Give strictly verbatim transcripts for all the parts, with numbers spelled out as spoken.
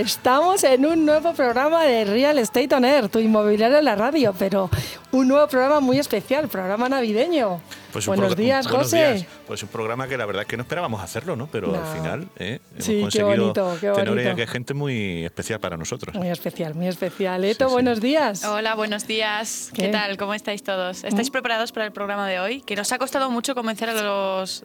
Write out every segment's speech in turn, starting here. estamos en un nuevo programa de Real Estate On Air, tu inmobiliaria en la radio, pero un nuevo programa muy especial, programa navideño. Pues buenos pro- días, un, buenos José. Días. Pues un programa que la verdad es que no esperábamos hacerlo, ¿no? Pero no. al final eh, hemos sí, conseguido qué bonito, qué bonito. tener que es gente muy especial para nosotros. Muy especial, muy especial. Eto, sí, sí. buenos días. Hola, buenos días. ¿Qué, ¿Qué tal? ¿Cómo estáis todos? ¿Estáis ¿Mm? preparados para el programa de hoy? Que nos ha costado mucho convencer a los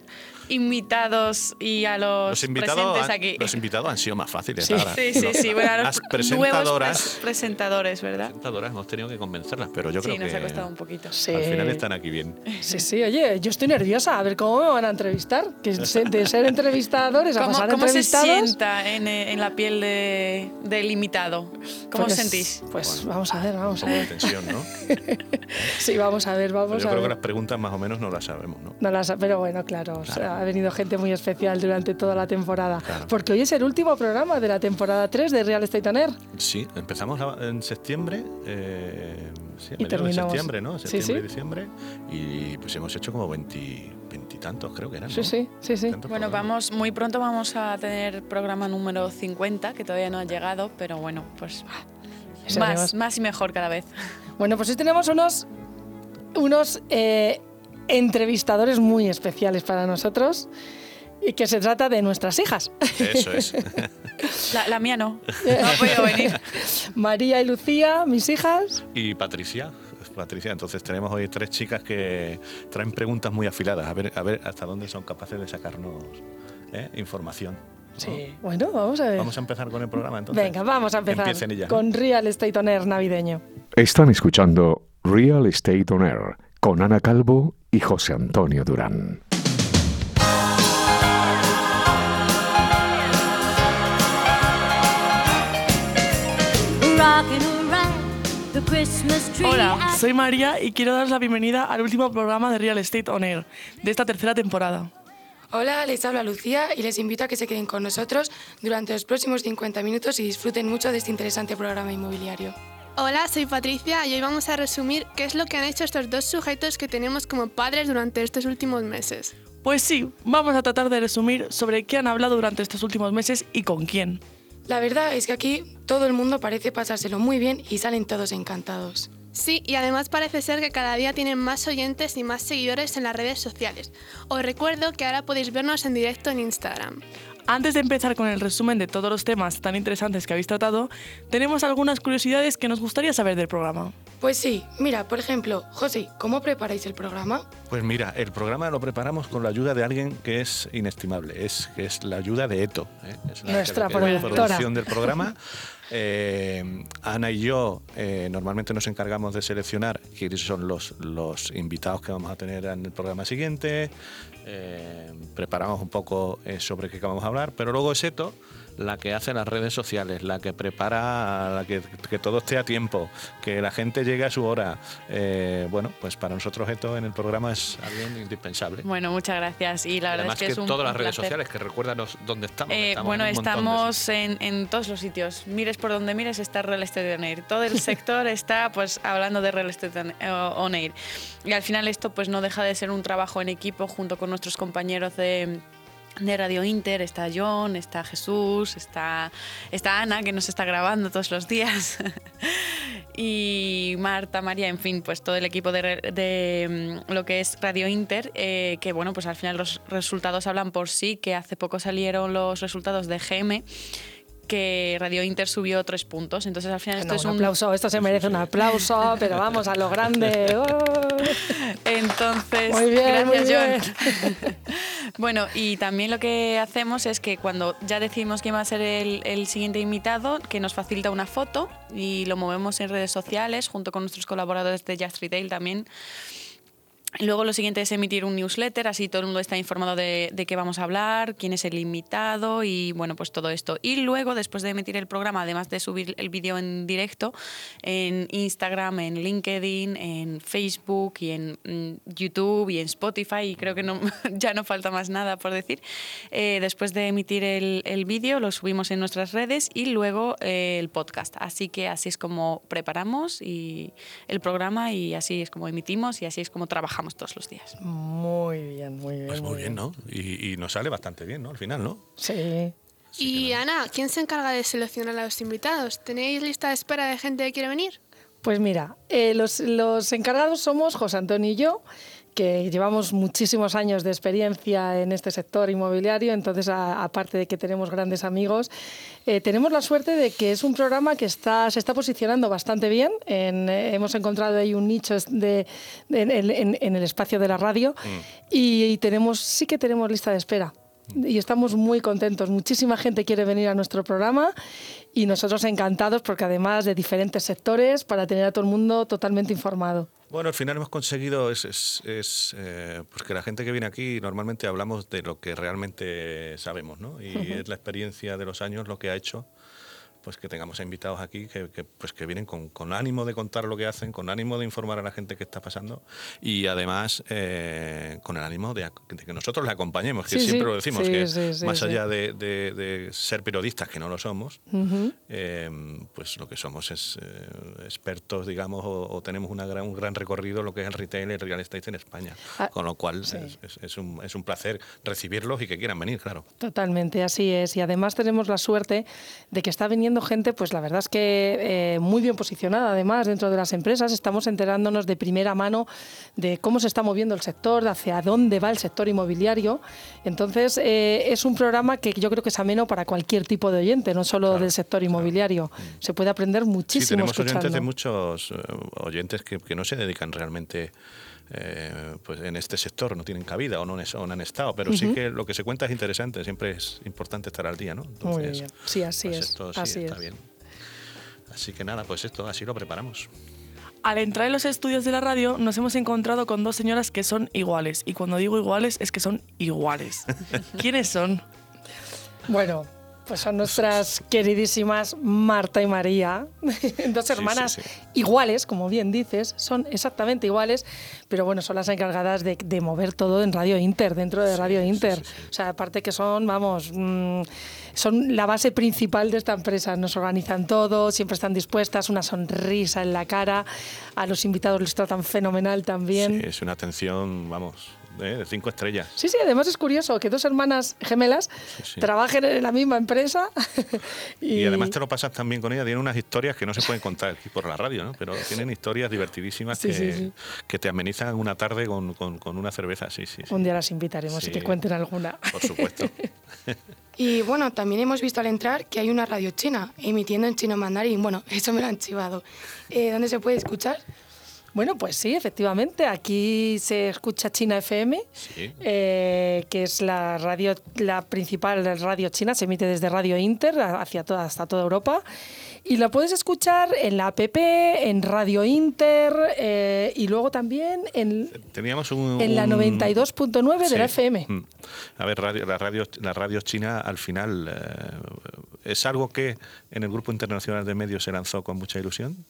invitados y a los, los invitados presentes han, aquí. Los invitados han sido más fáciles. Sí, ahora, sí, sí. Los, sí. Bueno, a los presentadoras, nuevos presentadores, ¿verdad? Presentadoras hemos tenido que convencerlas, pero yo creo sí, que... Sí, nos ha costado un poquito. Sí. Al final están aquí bien. Sí, sí, oye. Yo estoy nerviosa, a ver cómo me van a entrevistar, que de ser entrevistadores a pasar ¿Cómo entrevistados. ¿Cómo se sienta en, en la piel de, del invitado? ¿Cómo pues, os sentís? Pues bueno, vamos a ver, vamos un poco a ver. De tensión, ¿no? Sí, vamos a ver, vamos yo a ver. Yo creo que las preguntas más o menos no las sabemos, ¿no? No las, pero bueno, claro, claro. O sea, ha venido gente muy especial durante toda la temporada, claro. Porque hoy es el último programa de la temporada tres de Real Estate On Air. Sí, empezamos en septiembre, eh, sí, y terminamos. En septiembre, ¿no? Septiembre, sí, sí. Diciembre, y pues hemos hecho como veintitantos, creo que eran. Sí, ¿no? sí, sí, sí. Bueno, vamos, muy pronto vamos a tener programa número cincuenta, que todavía no ha llegado, pero bueno, pues sí, más, sí. más y mejor cada vez. Bueno, pues hoy tenemos unos, unos eh, entrevistadores muy especiales para nosotros. Y que se trata de nuestras hijas. Eso es. La, la mía no. No ha podido venir. María y Lucía, mis hijas. Y Patricia. Patricia, entonces tenemos hoy tres chicas que traen preguntas muy afiladas. A ver, a ver hasta dónde son capaces de sacarnos ¿eh? información. Sí. ¿No? Bueno, vamos a ver. Vamos a empezar con el programa, entonces. Venga, vamos a empezar con Real Estate On Air navideño. Están escuchando Real Estate On Air con Ana Calvo y José Antonio Durán. Hola, soy María y quiero daros la bienvenida al último programa de Real Estate On Air de esta tercera temporada. Hola, les habla Lucía y les invito a que se queden con nosotros durante los próximos cincuenta minutos y disfruten mucho de este interesante programa inmobiliario. Hola, soy Patricia y hoy vamos a resumir qué es lo que han hecho estos dos sujetos que tenemos como padres durante estos últimos meses. Pues sí, vamos a tratar de resumir sobre qué han hablado durante estos últimos meses y con quién. La verdad es que aquí todo el mundo parece pasárselo muy bien y salen todos encantados. Sí, y además parece ser que cada día tienen más oyentes y más seguidores en las redes sociales. Os recuerdo que ahora podéis vernos en directo en Instagram. Antes de empezar con el resumen de todos los temas tan interesantes que habéis tratado, tenemos algunas curiosidades que nos gustaría saber del programa. Pues sí, mira, por ejemplo, José, ¿cómo preparáis el programa? Pues mira, el programa lo preparamos con la ayuda de alguien que es inestimable, es, que es la ayuda de Eto, ¿eh? Es la, nuestra que, productora. La producción del programa. Eh, Ana y yo eh, normalmente nos encargamos de seleccionar quiénes son los, los invitados que vamos a tener en el programa siguiente, eh, preparamos un poco eh, sobre qué vamos a hablar, pero luego es Eto la que hace las redes sociales, la que prepara, la que, que todo esté a tiempo, que la gente llegue a su hora. Eh, bueno, pues para nosotros Eto en el programa es alguien indispensable. Bueno, muchas gracias. Y la verdad Además es que, que es un todas un las redes placer. Sociales, que recuérdanos dónde estamos. Eh, estamos bueno, en estamos de... en, en todos los sitios. Mires por donde mires está Real Estate On Air. Todo el sector está pues hablando de Real Estate On Air. Y al final esto pues no deja de ser un trabajo en equipo junto con nuestros compañeros de... de Radio Inter, está John, está Jesús, está, está Ana, que nos está grabando todos los días, y Marta, María, en fin, pues todo el equipo de, de, de lo que es Radio Inter, eh, que bueno, pues al final los resultados hablan por sí, que hace poco salieron los resultados de G M, que Radio Inter subió tres puntos, entonces al final esto no, es un... un aplauso, esto se merece un aplauso, pero vamos, a lo grande. ¡Oh! Entonces, muy bien, gracias muy bien. John. Bueno, y también lo que hacemos es que cuando ya decidimos quién va a ser el, el siguiente invitado, que nos facilita una foto y lo movemos en redes sociales junto con nuestros colaboradores de Just Retail también. Luego lo siguiente es emitir un newsletter, así todo el mundo está informado de, de qué vamos a hablar, quién es el invitado y bueno, pues todo esto. Y luego, después de emitir el programa, además de subir el vídeo en directo, en Instagram, en LinkedIn, en Facebook y en mmm, YouTube y en Spotify, y creo que no, ya no falta más nada por decir, eh, después de emitir el, el vídeo lo subimos en nuestras redes y luego eh, el podcast. Así que así es como preparamos y el programa y así es como emitimos y así es como trabajamos todos los días. Muy bien, muy bien. Pues muy, muy bien, bien, ¿no? Y, y nos sale bastante bien, ¿no? Al final, ¿no? Sí. Y que no. Ana, ¿quién se encarga de seleccionar a los invitados? ¿Tenéis lista de espera de gente que quiere venir? Pues mira, eh, los, los encargados somos José Antonio y yo, que llevamos muchísimos años de experiencia en este sector inmobiliario, entonces aparte de que tenemos grandes amigos, eh, tenemos la suerte de que es un programa que está, se está posicionando bastante bien, en, eh, hemos encontrado ahí un nicho de, de, en, en, en el espacio de la radio mm. y, y tenemos, sí que tenemos lista de espera. Y estamos muy contentos. Muchísima gente quiere venir a nuestro programa y nosotros encantados porque además de diferentes sectores para tener a todo el mundo totalmente informado. Bueno, al final hemos conseguido es, es, es, eh, pues que la gente que viene aquí normalmente hablamos de lo que realmente sabemos, ¿no? Y uh-huh. es la experiencia de los años lo que ha hecho pues que tengamos invitados aquí que, que, pues que vienen con, con ánimo de contar lo que hacen, con ánimo de informar a la gente qué está pasando y además eh, con el ánimo de, de que nosotros les acompañemos, que sí, siempre sí. lo decimos, sí, que sí, sí, más sí. allá de, de, de ser periodistas, que no lo somos, uh-huh. eh, pues lo que somos es eh, expertos, digamos, o, o tenemos una gran, un gran recorrido lo que es el retail y el real estate en España, ah, con lo cual sí. es, es, es, un, es un placer recibirlos y que quieran venir, claro. Totalmente, así es. Y además tenemos la suerte de que está viniendo gente, pues la verdad es que eh, muy bien posicionada además dentro de las empresas. Estamos enterándonos de primera mano de cómo se está moviendo el sector, de hacia dónde va el sector inmobiliario. Entonces eh, es un programa que yo creo que es ameno para cualquier tipo de oyente, no solo claro, del sector inmobiliario. Claro. Se puede aprender muchísimo. Sí, tenemos escuchando. oyentes de muchos oyentes que, que no se dedican realmente Eh, pues en este sector, no tienen cabida o no, o no han estado, pero uh-huh. sí que lo que se cuenta es interesante, siempre es importante estar al día, ¿no? Entonces, muy bien. Sí, así pues es. Esto, así sí, es. Está bien. Así que nada, pues esto así lo preparamos. Al entrar en los estudios de la radio nos hemos encontrado con dos señoras que son iguales, y cuando digo iguales es que son iguales. ¿Quiénes son? Bueno, pues son nuestras queridísimas Marta y María, dos hermanas sí, sí, sí. iguales, como bien dices, son exactamente iguales, pero bueno, son las encargadas de, de mover todo en Radio Inter, dentro de Radio sí, Inter. Sí, sí, sí. O sea, aparte que son, vamos, mmm, son la base principal de esta empresa, nos organizan todo, siempre están dispuestas, una sonrisa en la cara, a los invitados les tratan fenomenal también. Sí, es una atención, vamos... ¿Eh? De cinco estrellas. Sí, sí, además es curioso que dos hermanas gemelas sí, sí. trabajen en la misma empresa. y... y además te lo pasas también con ellas, tienen unas historias que no se pueden contar aquí por la radio, ¿no? Pero tienen historias divertidísimas sí, que, sí, sí. que te amenizan una tarde con, con, con una cerveza. Sí, sí, sí. Un día las invitaremos sí. y que cuenten alguna. Por supuesto. Y bueno, también hemos visto al entrar que hay una radio china emitiendo en chino mandarín. Bueno, eso me lo han chivado. Eh, ¿Dónde se puede escuchar? Bueno, pues sí, efectivamente. Aquí se escucha China F M, sí. eh, que es la radio, la principal radio china. Se emite desde Radio Inter hacia toda, hasta toda Europa. Y la puedes escuchar en la app, en Radio Inter eh, y luego también en, Teníamos un, en la noventa y dos punto nueve sí. de la F M. A ver, radio, la, radio, la radio china al final eh, es algo que en el Grupo Internacional de Medios se lanzó con mucha ilusión.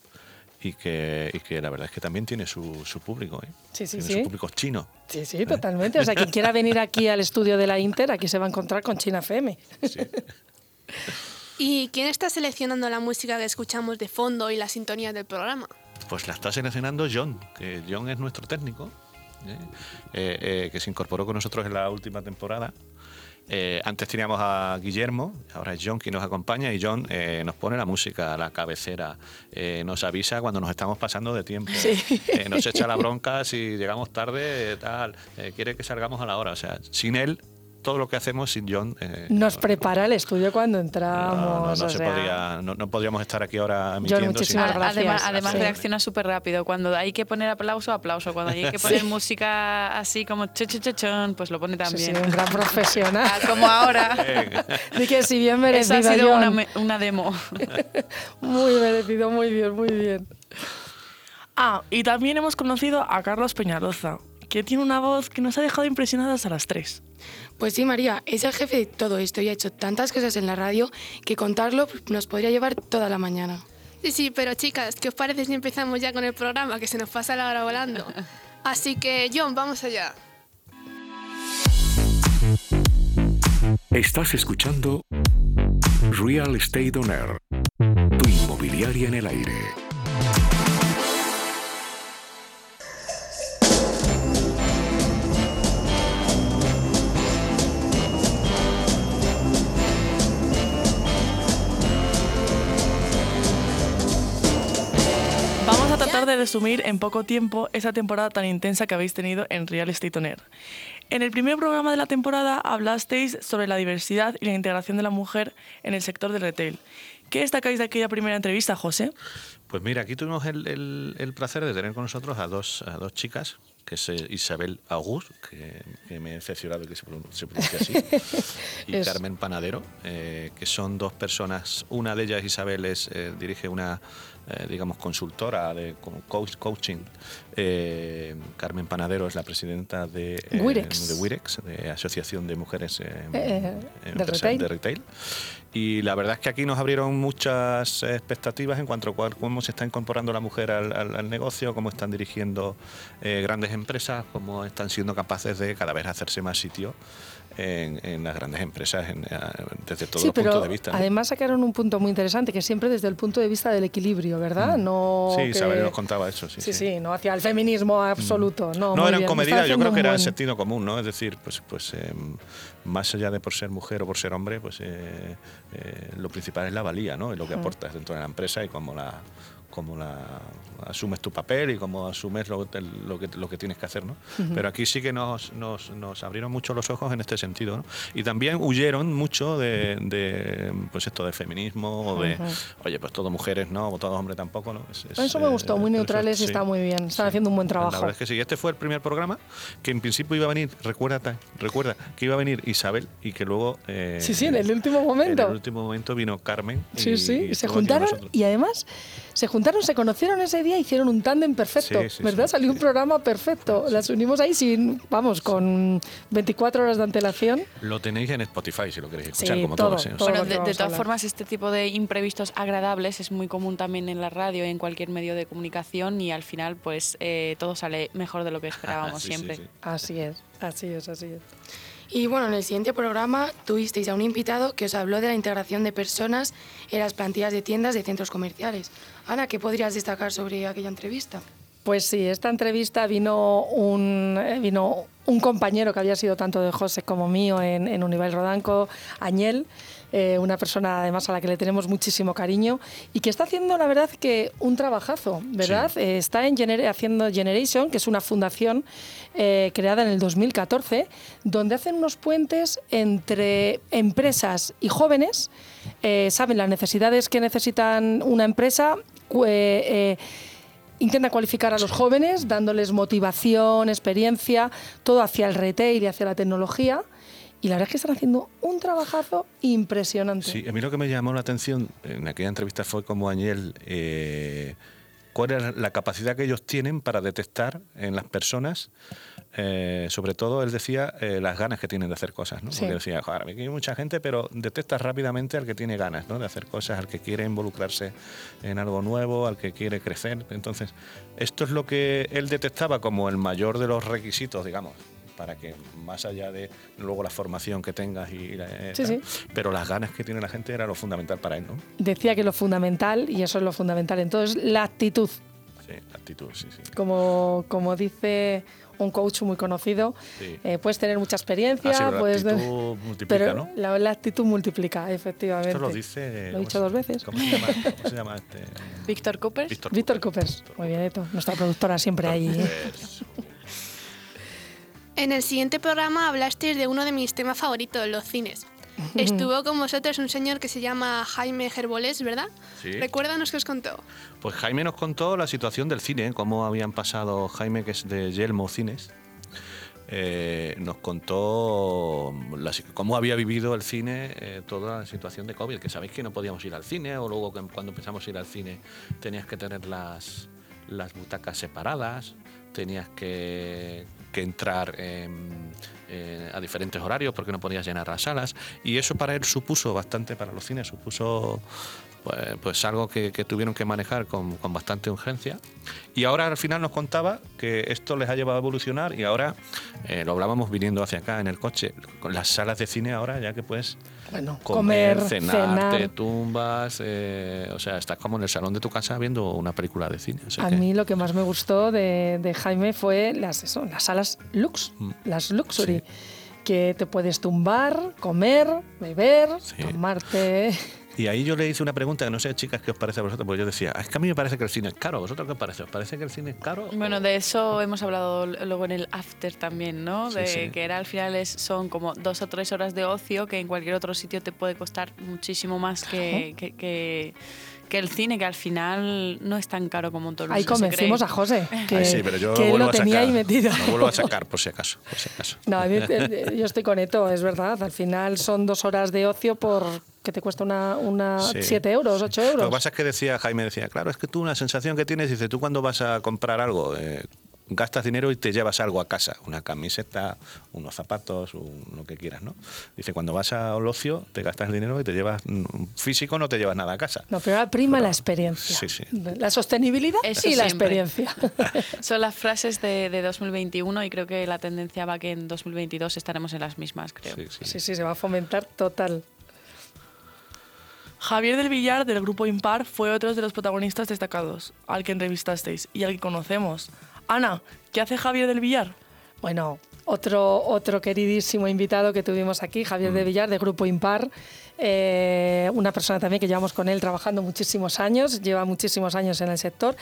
Y que, y que la verdad es que también tiene su, su público, ¿eh? Sí, sí, tiene sí. su público chino. Sí, sí, ¿eh? Totalmente. O sea, quien quiera venir aquí al estudio de la Inter, aquí se va a encontrar con China F M. Sí. ¿Y quién está seleccionando la música que escuchamos de fondo y las sintonías del programa? Pues la está seleccionando John, que John es nuestro técnico, ¿eh? Eh, eh, que se incorporó con nosotros en la última temporada. Eh, antes teníamos a Guillermo, ahora es John quien nos acompaña y John eh, nos pone la música, la cabecera, eh, nos avisa cuando nos estamos pasando de tiempo, sí. eh, nos echa la bronca si llegamos tarde, eh, tal, eh, quiere que salgamos a la hora, o sea, sin él todo lo que hacemos sin John... Eh, Nos no, prepara el estudio cuando entramos. No, no, no, se sea... podría, no, no podríamos estar aquí ahora emitiendo. John, muchísimas sin... gracias. Además, además sí. reacciona súper rápido. Cuando hay que poner aplauso, aplauso. Cuando hay que poner sí. música así como chuchuchuchón, pues lo pone también. Sí, sí, un gran profesional. Ah, como ahora. Dije que si bien merecido, esa ha sido John. Una, una demo. Muy merecido, muy bien, muy bien. Ah, y también hemos conocido a Carlos Peñaloza, que tiene una voz que nos ha dejado impresionadas a las tres. Pues sí, María, es el jefe de todo esto y ha hecho tantas cosas en la radio que contarlo nos podría llevar toda la mañana. Sí, sí, pero chicas, ¿qué os parece si empezamos ya con el programa? Que se nos pasa la hora volando. Así que, John, vamos allá. Estás escuchando Real Estate On Air, tu inmobiliaria en el aire. favor de resumir en poco tiempo esa temporada tan intensa que habéis tenido en Real Estate On Air. En el primer programa de la temporada hablasteis sobre la diversidad y la integración de la mujer en el sector del retail. ¿Qué destacáis de aquella primera entrevista, José? Pues mira, aquí tuvimos el, el, el placer de tener con nosotros a dos, a dos chicas, que es Isabel August, que, que me he cerciorado que se pronuncia así, y es. Carmen Panadero, eh, que son dos personas. Una de ellas, Isabel, es, eh, dirige una, eh, digamos, consultora de coach, coaching. Eh, Carmen Panadero es la presidenta de, eh, WIREX. de WIREX, de Asociación de Mujeres eh, eh, en de, retail. de Retail. Y la verdad es que aquí nos abrieron muchas expectativas en cuanto a cómo se está incorporando la mujer al, al, al negocio, cómo están dirigiendo eh, grandes empresas, cómo están siendo capaces de cada vez hacerse más sitio en, en las grandes empresas en, desde todos sí, los puntos de vista. ¿No? Además sacaron un punto muy interesante, que siempre desde el punto de vista del equilibrio, ¿verdad? Mm. No sí, que... Isabel nos contaba eso. Sí, sí, sí, sí, no hacia el feminismo absoluto. Mm. No, no eran comedidas, yo creo que era buen... el sentido común, ¿no? Es decir, pues, pues eh, más allá de por ser mujer o por ser hombre, pues eh, eh, lo principal es la valía, ¿no? Y lo que mm. aportas dentro de la empresa y cómo la... cómo la, asumes tu papel y cómo asumes lo, lo, que, lo que tienes que hacer, ¿no? Uh-huh. Pero aquí sí que nos, nos, nos abrieron mucho los ojos en este sentido, ¿no? Y también huyeron mucho de, de pues esto de feminismo o de, uh-huh. oye, pues todos mujeres no, o todos hombres tampoco, ¿no? Es, es, Eso me gustó, eh, muy neutrales, sí, está muy bien, están sí, haciendo un buen trabajo. La verdad es que sí, este fue el primer programa que en principio iba a venir, recuerda, recuerda que iba a venir Isabel y que luego... Eh, sí, sí, en el último momento. En el último momento vino Carmen. Y, sí, sí, y se juntaron y además se juntaron se conocieron ese día, hicieron un tándem perfecto, sí, sí, ¿verdad? Sí, salió sí. un programa perfecto. Las unimos ahí, sin, vamos, con veinticuatro horas de antelación. Lo tenéis en Spotify, si lo queréis escuchar, sí, como todo, todos. ¿Eh? Todo bueno, de, de todas formas, este tipo de imprevistos agradables es muy común también en la radio, en cualquier medio de comunicación, y al final, pues, eh, todo sale mejor de lo que esperábamos sí, siempre. Sí, sí. Así es, así es, así es. Y bueno, en el siguiente programa tuvisteis a un invitado que os habló de la integración de personas en las plantillas de tiendas de centros comerciales. Ana, ¿qué podrías destacar sobre aquella entrevista? Pues sí, esta entrevista vino un, vino un compañero que había sido tanto de José como mío en, en Unibail-Rodamco, Añel, eh, una persona además a la que le tenemos muchísimo cariño y que está haciendo, la verdad, que un trabajazo, ¿verdad? Sí. Eh, está en gener- haciendo Generation, que es una fundación eh, creada en el dos mil catorce, donde hacen unos puentes entre empresas y jóvenes, eh, saben las necesidades que necesitan una empresa, eh, eh, intenta cualificar a los jóvenes, dándoles motivación, experiencia, todo hacia el retail y hacia la tecnología. Y la verdad es que están haciendo un trabajazo impresionante. Sí, a mí lo que me llamó la atención en aquella entrevista fue como Añel... Eh, cuál es la capacidad que ellos tienen para detectar en las personas, eh, sobre todo, él decía, eh, las ganas que tienen de hacer cosas, ¿no? Sí. Porque decía, joder, aquí hay mucha gente, pero detectas rápidamente al que tiene ganas, ¿no?, de hacer cosas, al que quiere involucrarse en algo nuevo, al que quiere crecer. Entonces, esto es lo que él detectaba como el mayor de los requisitos, digamos, para que más allá de luego la formación que tengas y la, sí, sí. pero las ganas que tiene la gente era lo fundamental para él, ¿no? Decía que lo fundamental, y eso es lo fundamental, entonces la actitud. Sí, la actitud, sí, sí. Como, como dice un coach muy conocido, sí. eh, puedes tener mucha experiencia, ah, sí, pero puedes, la actitud multiplica, pero ¿no? La, la actitud multiplica, efectivamente. Esto lo dice, lo he dicho dos veces. ¿Cómo se llama? ¿Cómo se llama este? Víctor Coopers. Víctor, Víctor Coopers. Coopers. Muy bien, Eto. Nuestra productora siempre ahí. En el siguiente programa hablasteis de uno de mis temas favoritos, los cines. Estuvo con vosotros un señor que se llama Jaime Gerbolés, ¿verdad? Sí. Recuérdanos qué os contó. Pues Jaime nos contó la situación del cine, cómo habían pasado. Jaime, que es de Yelmo Cines, eh, nos contó la, cómo había vivido el cine, eh, toda la situación de COVID, que sabéis que no podíamos ir al cine, o luego cuando empezamos a ir al cine tenías que tener las, las butacas separadas, tenías que... que entrar eh, eh, a diferentes horarios porque no podías llenar las salas, y eso para él supuso bastante, para los cines supuso pues, pues algo que, que tuvieron que manejar con, con bastante urgencia. Y ahora al final nos contaba que esto les ha llevado a evolucionar, y ahora eh, lo hablábamos viniendo hacia acá en el coche, con las salas de cine ahora ya que puedes bueno, comer, comer cenar, cenar, te tumbas, eh, o sea, estás como en el salón de tu casa viendo una película de cine. A que... mí lo que más me gustó de, de Jaime fue las, eso, las salas Lux, las Luxury, sí. que te puedes tumbar, comer, beber, sí. tomarte... Y ahí yo le hice una pregunta, que no sé, chicas, ¿qué os parece a vosotros? Porque yo decía, es que a mí me parece que el cine es caro. ¿Vosotros qué os parece? ¿Os parece que el cine es caro? Bueno, o... de eso hemos hablado luego en el after también, ¿no? De sí, sí. que era al final es, son como dos o tres horas de ocio que en cualquier otro sitio te puede costar muchísimo más que... ¿Oh? que, que que el cine, que al final no es tan caro como un todo. Ahí convencimos a José, que, Ay, sí, pero yo que él lo tenía sacar, ahí metido. Lo vuelvo a sacar, por si acaso. Por si acaso. No, a mí, yo estoy con Eto, es verdad. Al final son dos horas de ocio por que te cuesta una, una sí, siete euros, ocho euros. Lo que pasa es que decía Jaime, decía, claro, es que tú una sensación que tienes, dice, tú cuando vas a comprar algo... Eh, gastas dinero y te llevas algo a casa, una camiseta, unos zapatos, un, lo que quieras, ¿no? Dice, cuando vas al ocio, te gastas el dinero y te llevas físico, no te llevas nada a casa. No, pero prima pero, la experiencia. Sí, sí. La sostenibilidad Eso y siempre. La experiencia. Son las frases de, de dos mil veintiuno y creo que la tendencia va que en dos mil veintidós estaremos en las mismas, creo. Sí, sí, sí, sí se va a fomentar total. Javier del Villar, del Grupo Impar, fue otro de los protagonistas destacados, al que entrevistasteis y al que conocemos. Ana, ¿qué hace Javier del Villar? Bueno, otro, otro queridísimo invitado que tuvimos aquí, Javier mm. del Villar, de Grupo Impar, eh, una persona también que llevamos con él trabajando muchísimos años, lleva muchísimos años en el sector,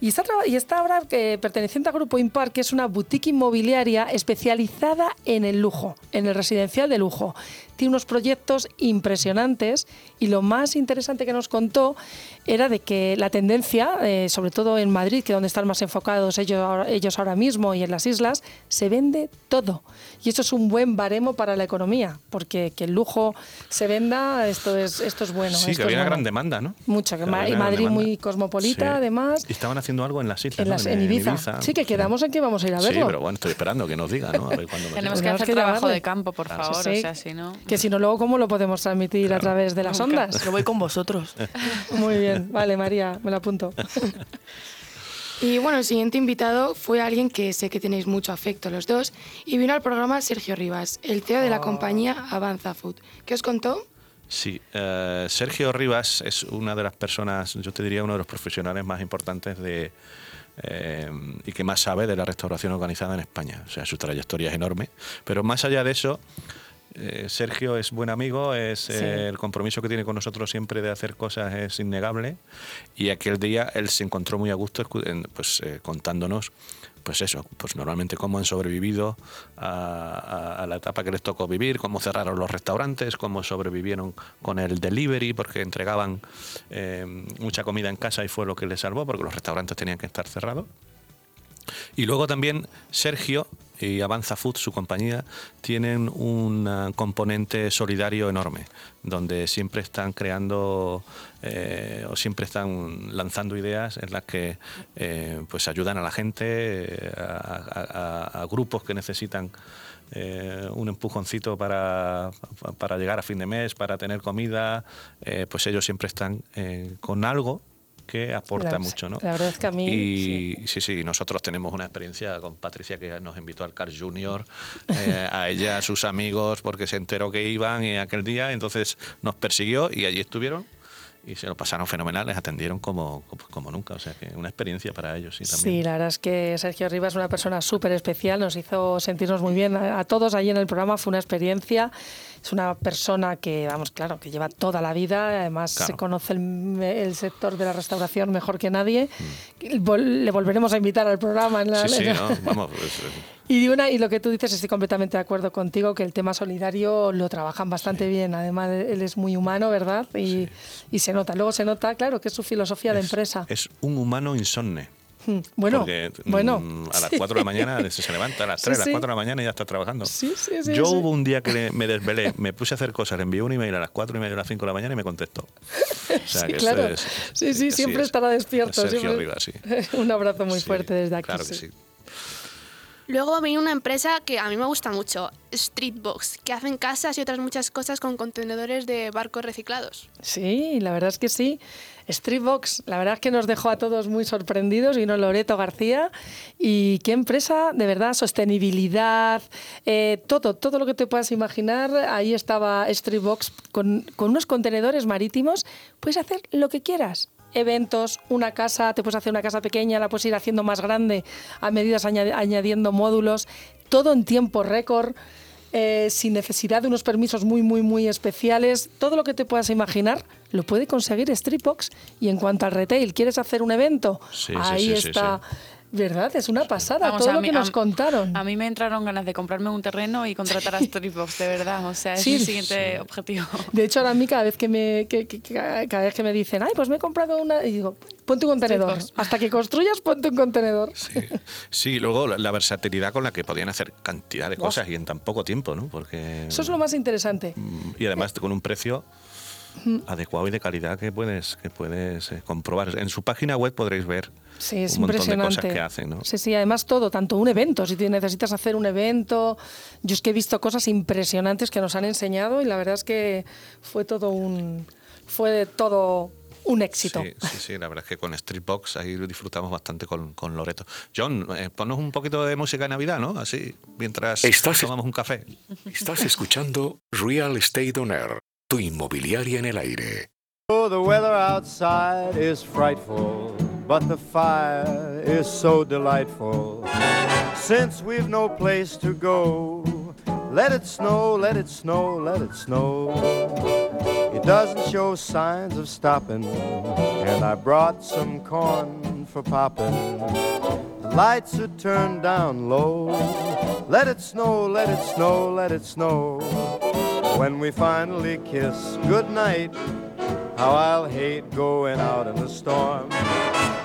y está, y está ahora eh, perteneciente a Grupo Impar, que es una boutique inmobiliaria especializada en el lujo, en el residencial de lujo. Tiene unos proyectos impresionantes y lo más interesante que nos contó era de que la tendencia, eh, sobre todo en Madrid, que es donde están más enfocados ellos ahora, ellos ahora mismo y en las islas, se vende todo. Y esto es un buen baremo para la economía, porque que el lujo se venda, esto es, esto es bueno. Sí, esto que había es una bueno. gran demanda, ¿no? Mucha, que ma- y Madrid muy cosmopolita, sí. además. Y estaban haciendo algo en las islas, en, las, ¿no? en, en Ibiza. Ibiza. Sí, que quedamos sí. en que íbamos a ir a verlo. Sí, pero bueno, estoy esperando que nos diga, ¿no? A ver cuándo me Tenemos que hacer que trabajo darle. de campo, por claro. favor, sí, sí. o sea, si no... Que si no, luego, ¿cómo lo podemos transmitir claro. a través de las ondas? Yo voy con vosotros. Muy bien. Vale, María, me lo apunto. Y bueno, el siguiente invitado fue alguien que sé que tenéis mucho afecto los dos y vino al programa Sergio Rivas, el C E O de la oh. compañía Avanza Food. ¿Qué os contó? Sí, eh, Sergio Rivas es una de las personas, yo te diría, uno de los profesionales más importantes de... Eh, y que más sabe de la restauración organizada en España. O sea, su trayectoria es enorme. Pero más allá de eso... Sergio es buen amigo, es sí. eh, el compromiso que tiene con nosotros siempre de hacer cosas es innegable y aquel día él se encontró muy a gusto pues, eh, contándonos pues eso, pues normalmente cómo han sobrevivido a, a, a la etapa que les tocó vivir, cómo cerraron los restaurantes, cómo sobrevivieron con el delivery porque entregaban eh, mucha comida en casa y fue lo que les salvó porque los restaurantes tenían que estar cerrados. Y luego también Sergio y Avanza Food, su compañía, tienen un componente solidario enorme, donde siempre están creando eh, o siempre están lanzando ideas en las que eh, pues ayudan a la gente, a, a, a grupos que necesitan eh, un empujoncito para, para llegar a fin de mes, para tener comida, eh, pues ellos siempre están eh, con algo que aporta la, mucho, ¿no? La verdad es que a mí... Y, sí. sí, sí, nosotros tenemos una experiencia con Patricia que nos invitó al Carl Junior, eh, a ella, a sus amigos, porque se enteró que iban y aquel día, entonces nos persiguió y allí estuvieron y se lo pasaron fenomenal, les atendieron como, como, como nunca, o sea que una experiencia para ellos. Sí, también. Sí, la verdad es que Sergio Rivas es una persona súper especial, nos hizo sentirnos muy bien a, a todos allí en el programa, fue una experiencia... Es una persona que, vamos, claro, que lleva toda la vida, además claro. se conoce el, el sector de la restauración mejor que nadie. Mm. Vol, le volveremos a invitar al programa. En la, sí, sí, ¿no? Vamos. Pues, y, una, y lo que tú dices, estoy completamente de acuerdo contigo, que el tema solidario lo trabajan bastante sí. bien. Además, él es muy humano, ¿verdad? Y, sí. y se nota. Luego se nota, claro, que es su filosofía es, de empresa. Es un humano insomne. Bueno, Porque, bueno mm, a las cuatro sí. de la mañana se levanta, a las tres, sí, a las cuatro de la mañana y ya está trabajando. Sí, sí, sí, Yo sí. hubo un día que me desvelé, me puse a hacer cosas, le envié un email a las cuatro y media, a las cinco de la mañana y me contestó. O sea, sí, que claro. es, sí, sí, siempre es, estará despierto. Es Sergio Rivas, sí. Un abrazo muy sí, fuerte desde aquí. Claro que sí. sí. Luego viene una empresa que a mí me gusta mucho, Streetbox, que hacen casas y otras muchas cosas con contenedores de barcos reciclados. Sí, la verdad es que sí. Streetbox, la verdad es que nos dejó a todos muy sorprendidos, vino Loreto García y qué empresa, de verdad, sostenibilidad, eh, todo, todo lo que te puedas imaginar, ahí estaba Streetbox con, con unos contenedores marítimos, puedes hacer lo que quieras. Eventos, una casa, te puedes hacer una casa pequeña, la puedes ir haciendo más grande a medida añadiendo módulos, todo en tiempo récord. eh, sin necesidad de unos permisos muy, muy, muy especiales. Todo lo que te puedas imaginar lo puede conseguir Streetbox. Y en cuanto al retail, ¿quieres hacer un evento? Sí, ahí sí, sí, está... Sí, sí. ¿Verdad? Es una pasada. Vamos, todo lo mí, que nos a, contaron. A mí me entraron ganas de comprarme un terreno y contratar a Streetbox, de verdad. O sea, es sí, el siguiente sí. objetivo. De hecho, ahora a mí cada vez que me, que, que, cada vez que me dicen, ay, pues me he comprado una... Y digo, ponte un contenedor. Hasta que construyas, ponte un contenedor. Sí, sí, luego la, la versatilidad con la que podían hacer cantidad de cosas oh. y en tan poco tiempo, ¿no? Porque... Eso es lo más interesante. Y además con un precio... adecuado y de calidad que puedes que puedes eh, comprobar. En su página web podréis ver sí, es un montón de cosas que hacen, ¿no? Sí, sí, además todo, tanto un evento, si necesitas hacer un evento, yo es que he visto cosas impresionantes que nos han enseñado y la verdad es que fue todo un fue todo un éxito. Sí, sí, sí, la verdad es que con Streetbox ahí lo disfrutamos bastante con, con Loreto. John, eh, ponnos un poquito de música de Navidad, ¿no? Así, mientras estás, tomamos un café. Estás escuchando Real Estate On Air. Tu inmobiliaria en el aire. Oh, the weather outside is frightful, but the fire is so delightful. Since we've no place to go, let it snow, let it snow, let it snow. It doesn't show signs of stopping, and I brought some corn for popping. The lights are turned down low. Let it snow, let it snow, let it snow. When we finally kiss goodnight, how I'll hate going out in the storm.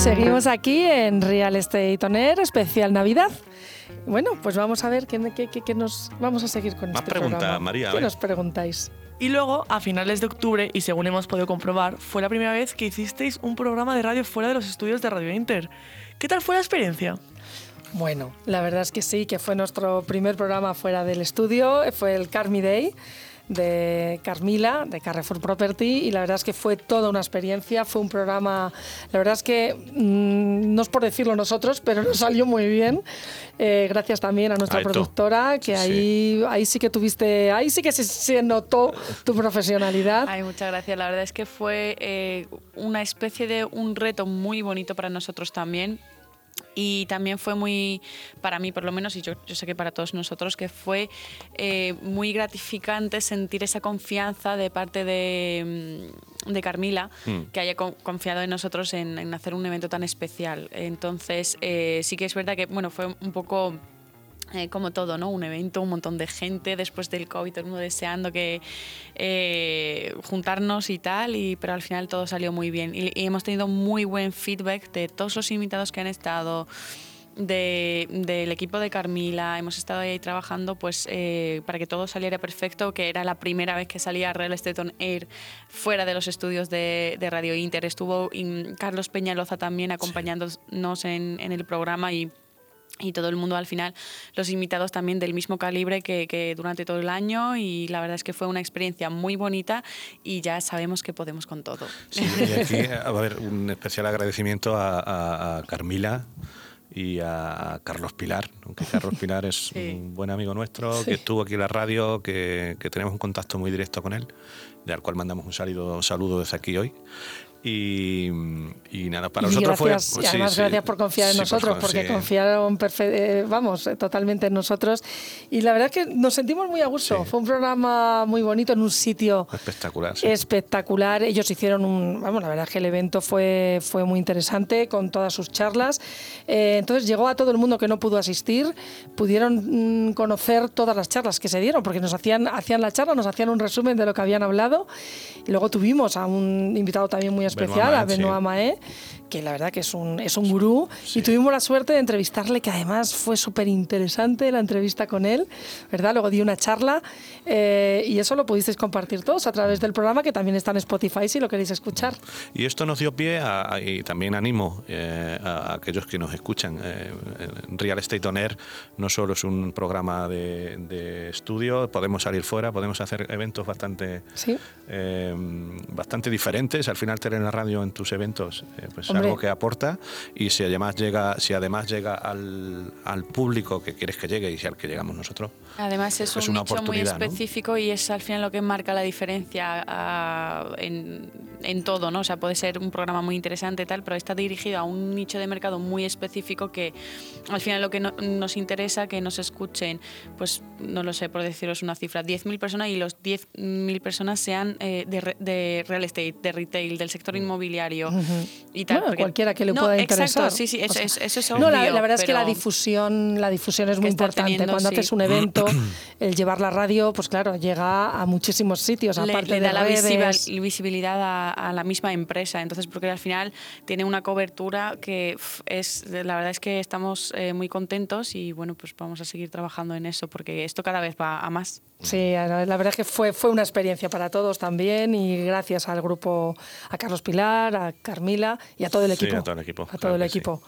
Seguimos aquí en Real Estate On Air, especial Navidad. Bueno, pues vamos a ver qué, qué, qué, qué nos vamos a seguir con Más este pregunta, programa. María, ¿qué eh? nos preguntáis? Y luego, a finales de octubre, y según hemos podido comprobar, fue la primera vez que hicisteis un programa de radio fuera de los estudios de Radio Inter. ¿Qué tal fue la experiencia? Bueno, la verdad es que sí, que fue nuestro primer programa fuera del estudio, fue el Carmi Day de Carmila, de Carrefour Property, y la verdad es que fue toda una experiencia, fue un programa, la verdad es que mmm, no es por decirlo nosotros, pero nos salió muy bien, eh, gracias también a nuestra a Eto. productora, que sí. ahí ahí sí que tuviste, ahí sí que se, se notó tu profesionalidad. Ay, muchas gracias, la verdad es que fue eh, una especie de un reto muy bonito para nosotros también. Y también fue muy, para mí por lo menos, y yo, yo sé que para todos nosotros, que fue eh, muy gratificante sentir esa confianza de parte de, de Carmila, mm. que haya co- confiado en nosotros en, en hacer un evento tan especial. Entonces, eh, sí que es verdad que bueno, fue un poco... Eh, como todo, ¿no? Un evento, un montón de gente después del COVID, todo el mundo deseando que eh, juntarnos y tal, y, pero al final todo salió muy bien. Y, y hemos tenido muy buen feedback de todos los invitados que han estado, de, del equipo de Carmila. Hemos estado ahí trabajando pues, eh, para que todo saliera perfecto, que era la primera vez que salía Real Estate On Air fuera de los estudios de, de Radio Inter. Estuvo in, Carlos Peñaloza también acompañándonos en, en el programa y... y todo el mundo al final, los invitados también del mismo calibre que, que durante todo el año, y la verdad es que fue una experiencia muy bonita y ya sabemos que podemos con todo. Sí, y aquí va a haber un especial agradecimiento a, a, a Carmila y a Carlos Pilar, aunque Carlos Pilar es sí. un buen amigo nuestro, sí. que estuvo aquí en la radio, que, que tenemos un contacto muy directo con él, del cual mandamos un saludo, un saludo desde aquí hoy. Y, y nada, para nosotros fue... Y además gracias, fue, además, sí, gracias sí, por confiar en sí, nosotros, por, porque sí. confiaron perfe- eh, vamos, totalmente en nosotros. Y la verdad es que nos sentimos muy a gusto. Sí. Fue un programa muy bonito en un sitio... Espectacular. Sí. Espectacular. Ellos hicieron un... Vamos, la verdad es que el evento fue, fue muy interesante con todas sus charlas. Eh, entonces llegó a todo el mundo que no pudo asistir. Pudieron mmm, conocer todas las charlas que se dieron, porque nos hacían, hacían la charla, nos hacían un resumen de lo que habían hablado. Y luego tuvimos a un invitado también muy especial, Benoit, a Benoit Mahé, sí. que la verdad que es un, es un gurú, sí. y tuvimos la suerte de entrevistarle, que además fue súper interesante la entrevista con él, ¿verdad? Luego di una charla eh, y eso lo pudisteis compartir todos a través del programa, que también está en Spotify si lo queréis escuchar. Y esto nos dio pie, a, a, y también animo eh, a aquellos que nos escuchan, eh, Real Estate On Air no solo es un programa de, de estudio, podemos salir fuera, podemos hacer eventos bastante, ¿sí? eh, bastante diferentes, al final tener la radio en tus eventos eh, pues Hombre. algo que aporta, y si además llega, si además llega al, al público que quieres que llegue y si al que llegamos nosotros. Además es, es un nicho muy específico, ¿no? Y es al final lo que marca la diferencia a, en, en todo, ¿no? O sea, puede ser un programa muy interesante tal, pero está dirigido a un nicho de mercado muy específico que al final lo que no, nos interesa que nos escuchen, pues no lo sé, por deciros una cifra, diez mil personas, y los diez mil personas sean eh, de, de real estate, de retail, del sector inmobiliario uh-huh. y tal. Bueno, cualquiera que le no, pueda interesar. Exacto, sí, sí, eso, o sea, eso, eso es obvio. No, la, la verdad es que la difusión, la difusión es muy importante. Teniendo, Cuando sí. haces un evento, el llevar la radio, pues claro, llega a muchísimos sitios, le, aparte le da de la redes. visibilidad a, a la misma empresa, entonces porque al final tiene una cobertura que es, la verdad es que estamos eh, muy contentos y bueno, pues vamos a seguir trabajando en eso porque esto cada vez va a más. Sí, la verdad es que fue, fue una experiencia para todos también, y gracias al grupo, a Carlos Pilar, a Carmila y a todo el equipo. Sí, a todo el equipo. A todo claro el equipo.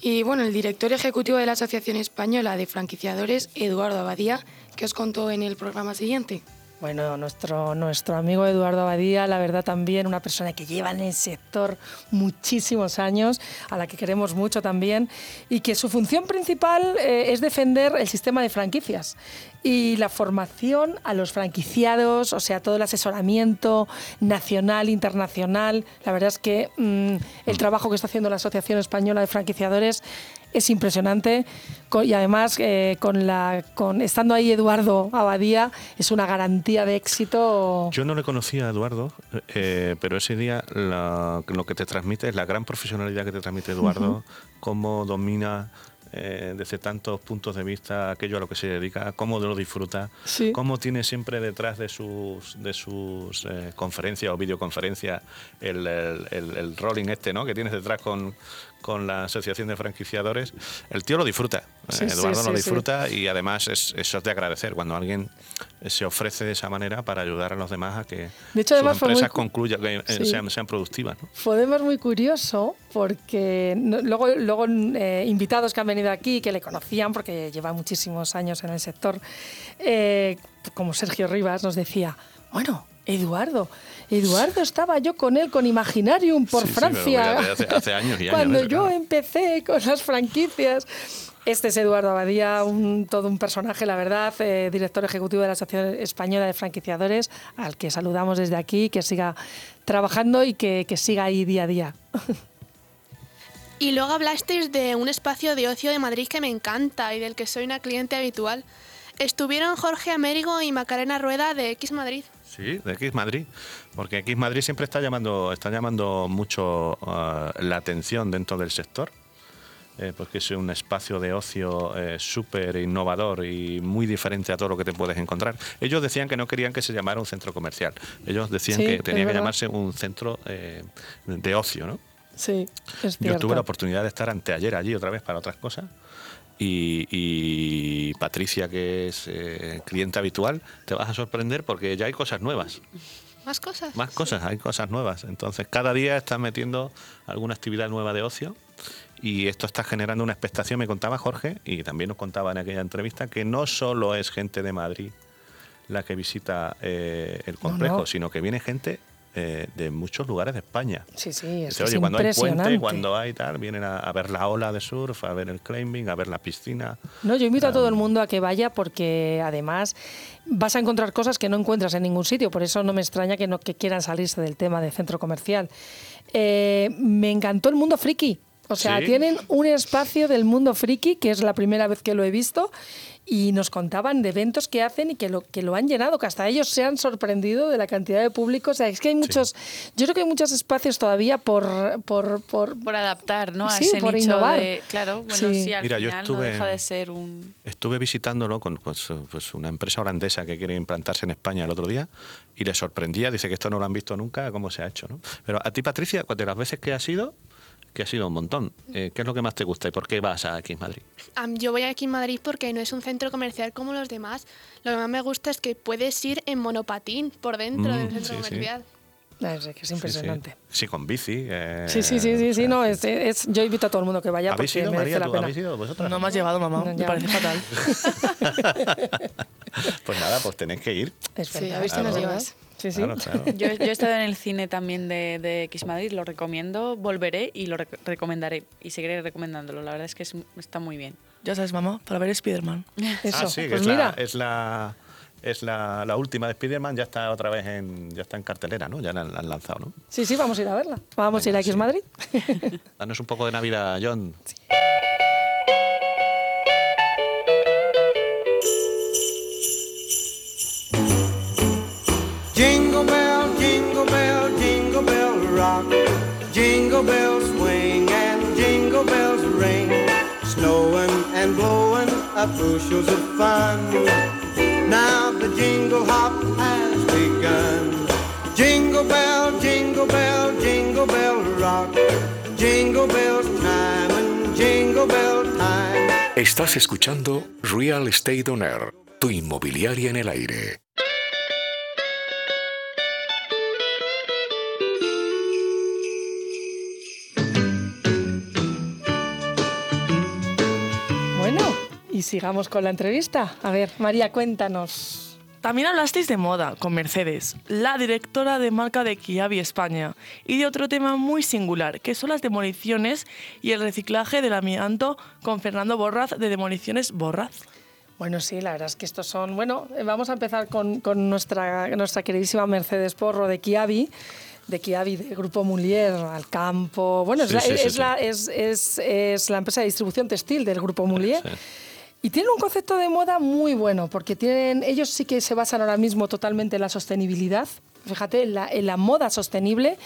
Sí. Y bueno, el director ejecutivo de la Asociación Española de Franquiciadores, Eduardo Abadía, ¿qué os contó en el programa siguiente? Bueno, nuestro, nuestro amigo Eduardo Abadía, la verdad también una persona que lleva en el sector muchísimos años, a la que queremos mucho también, y que su función principal eh, es defender el sistema de franquicias y la formación a los franquiciados, o sea, todo el asesoramiento nacional, internacional. La verdad es que mmm, el trabajo que está haciendo la Asociación Española de Franquiciadores es impresionante, y además eh, con la con estando ahí Eduardo Abadía es una garantía de éxito. Yo no le conocía a Eduardo, eh, pero ese día la, lo que te transmite es la gran profesionalidad que te transmite Eduardo, uh-huh. cómo domina eh, desde tantos puntos de vista aquello a lo que se dedica, cómo lo disfruta, sí. cómo tiene siempre detrás de sus de sus eh, conferencias o videoconferencias el, el, el, el rolling este, ¿no? que tienes detrás con... con la Asociación de Franquiciadores. El tío lo disfruta, sí, Eduardo sí, lo sí, disfruta sí. y además es, eso es de agradecer cuando alguien se ofrece de esa manera para ayudar a los demás a que de hecho, sus empresas muy, concluyan, que sí. sean, sean productivas, ¿no? Fue además muy curioso porque no, luego, luego eh, invitados que han venido aquí, que le conocían porque lleva muchísimos años en el sector, eh, como Sergio Rivas nos decía, bueno, Eduardo, Eduardo estaba yo con él, con Imaginarium por sí, Francia, sí, hace, hace años y años, cuando yo claro. empecé con las franquicias. Este es Eduardo Abadía, un, todo un personaje, la verdad, eh, director ejecutivo de la Asociación Española de Franquiciadores, al que saludamos desde aquí, que siga trabajando y que, que siga ahí día a día. Y luego hablasteis de un espacio de ocio de Madrid que me encanta y del que soy una cliente habitual. Estuvieron Jorge Américo y Macarena Rueda de X Madrid. Sí, de X Madrid, porque X Madrid siempre está llamando, está llamando mucho uh, la atención dentro del sector, eh, porque es un espacio de ocio eh, súper innovador y muy diferente a todo lo que te puedes encontrar. Ellos decían que no querían que se llamara un centro comercial, ellos decían sí, que tenía que llamarse un centro eh, de ocio, ¿no? Sí, es cierto. Yo tuve la oportunidad de estar anteayer allí otra vez para otras cosas. Y, y Patricia, que es eh, cliente habitual, te vas a sorprender porque ya hay cosas nuevas. ¿Más cosas? Más cosas, sí. hay cosas nuevas. Entonces, cada día estás metiendo alguna actividad nueva de ocio y esto está generando una expectación. Me contaba Jorge, y también nos contaba en aquella entrevista, que no solo es gente de Madrid la que visita eh, el complejo, no, no. sino que viene gente... Eh, de muchos lugares de España. Sí, sí, eso Oye, es cuando impresionante. Hay puente, cuando hay tal, vienen a, a ver la ola de surf, a ver el climbing, a ver la piscina. No, yo invito um, a todo el mundo a que vaya porque además vas a encontrar cosas que no encuentras en ningún sitio, por eso no me extraña que, no, que quieran salirse del tema de centro comercial. Eh, me encantó el mundo friki. O sea, ¿Sí? tienen un espacio del mundo friki, que es la primera vez que lo he visto, y nos contaban de eventos que hacen y que lo, que lo han llenado, que hasta ellos se han sorprendido de la cantidad de público. O sea, es que hay muchos, sí. yo creo que hay muchos espacios todavía por... Por, por, por adaptar, ¿no? A sí, ese por nicho innovar. De, claro, bueno, sí, sí al Mira, final yo estuve, no deja de ser un... Estuve visitándolo con pues, pues una empresa holandesa que quiere implantarse en España el otro día y le sorprendía, dice que esto no lo han visto nunca, cómo se ha hecho, ¿no? Pero a ti, Patricia, de las veces que has ido... que ha sido un montón. Eh, ¿Qué es lo que más te gusta y por qué vas a X Madrid? Um, yo voy a X Madrid porque no es un centro comercial como los demás. Lo que más me gusta es que puedes ir en monopatín por dentro mm, del centro sí, comercial. Sí. Es que es impresionante. Sí, sí. sí con bici. Eh, sí, sí, sí, sí, o sea, sí no, es, es, yo invito a todo el mundo que vaya porque sido, merece María, la pena. ¿Habéis ido, vosotras? No me has llevado, mamá, no, me parece fatal. Pues nada, pues tenéis que ir. Es sí, a ver si nos llevas. Sí, sí. Claro, claro. Yo, yo he estado en el cine también de, de X Madrid, lo recomiendo, volveré y lo rec- recomendaré y seguiré recomendándolo. La verdad es que es, está muy bien. Ya sabes, mamá, para ver Spider-Man. Eso. Ah, sí, pues es mira. La, es la... Es la, la última de Spider-Man, ya está otra vez en, ya está en cartelera, ¿no? Ya la, la han lanzado, ¿no? Sí, sí, vamos a ir a verla. Vamos Venga, a ir a X sí. Madrid. Danos un poco de Navidad, John. Sí. Jingle bell, jingle bell, jingle bell rock. Jingle bells swing and jingle bells ring. Snowing and blowing up bushels of fun. Now the jingle hop has begun. Jingle bell, jingle bell, jingle bell rock. Jingle bell time and jingle bell time. Estás escuchando Real Estate On Air, tu inmobiliaria en el aire. Y sigamos con la entrevista. A ver, María, cuéntanos. También hablasteis de moda con Mercedes, la directora de marca de Kiabi España, y de otro tema muy singular, que son las demoliciones y el reciclaje del amianto con Fernando Borraz de Demoliciones Borraz. Bueno, sí, la verdad es que estos son... Bueno, vamos a empezar con, con nuestra, nuestra queridísima Mercedes Porro de Kiabi, de Kiabi, del Grupo Mulliez, al campo... Bueno, sí, es, sí, la, sí, es, sí. La, es, es, es la empresa de distribución textil del Grupo Mulliez. Sí. Y tienen un concepto de moda muy bueno, porque tienen, ellos sí que se basan ahora mismo totalmente en la sostenibilidad, fíjate, en la, en la moda sostenible.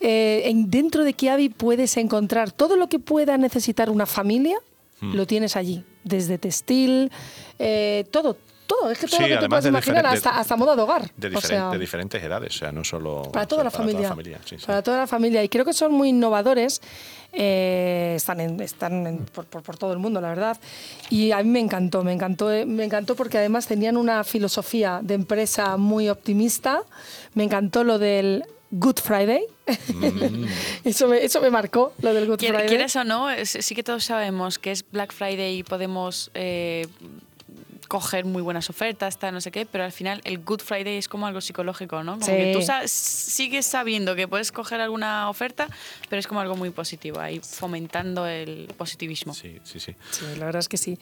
Eh, en, dentro de Kiabi puedes encontrar todo lo que pueda necesitar una familia, mm. lo tienes allí, desde textil, eh, todo. Todo, es que todo sí, lo que tú puedes imaginar, hasta, hasta moda de hogar. De, diferent, o sea, de diferentes edades, o sea, no solo... Para toda, o sea, la, para familia, toda la familia. Sí, para sí. toda la familia. Y creo que son muy innovadores, eh, están, en, están en, por, por, por todo el mundo, la verdad. Y a mí me encantó, me encantó, me encantó porque además tenían una filosofía de empresa muy optimista. Me encantó lo del... Good Friday, mm. eso, me, eso me marcó, lo del Good Friday. Quieras o no, sí que todos sabemos que es Black Friday y podemos eh, coger muy buenas ofertas, tal, no sé qué, pero al final el Good Friday es como algo psicológico, ¿no? Como sí. que tú sa- sigues sabiendo que puedes coger alguna oferta, pero es como algo muy positivo, ahí fomentando el positivismo. Sí, sí, sí. Sí, la verdad es que sí.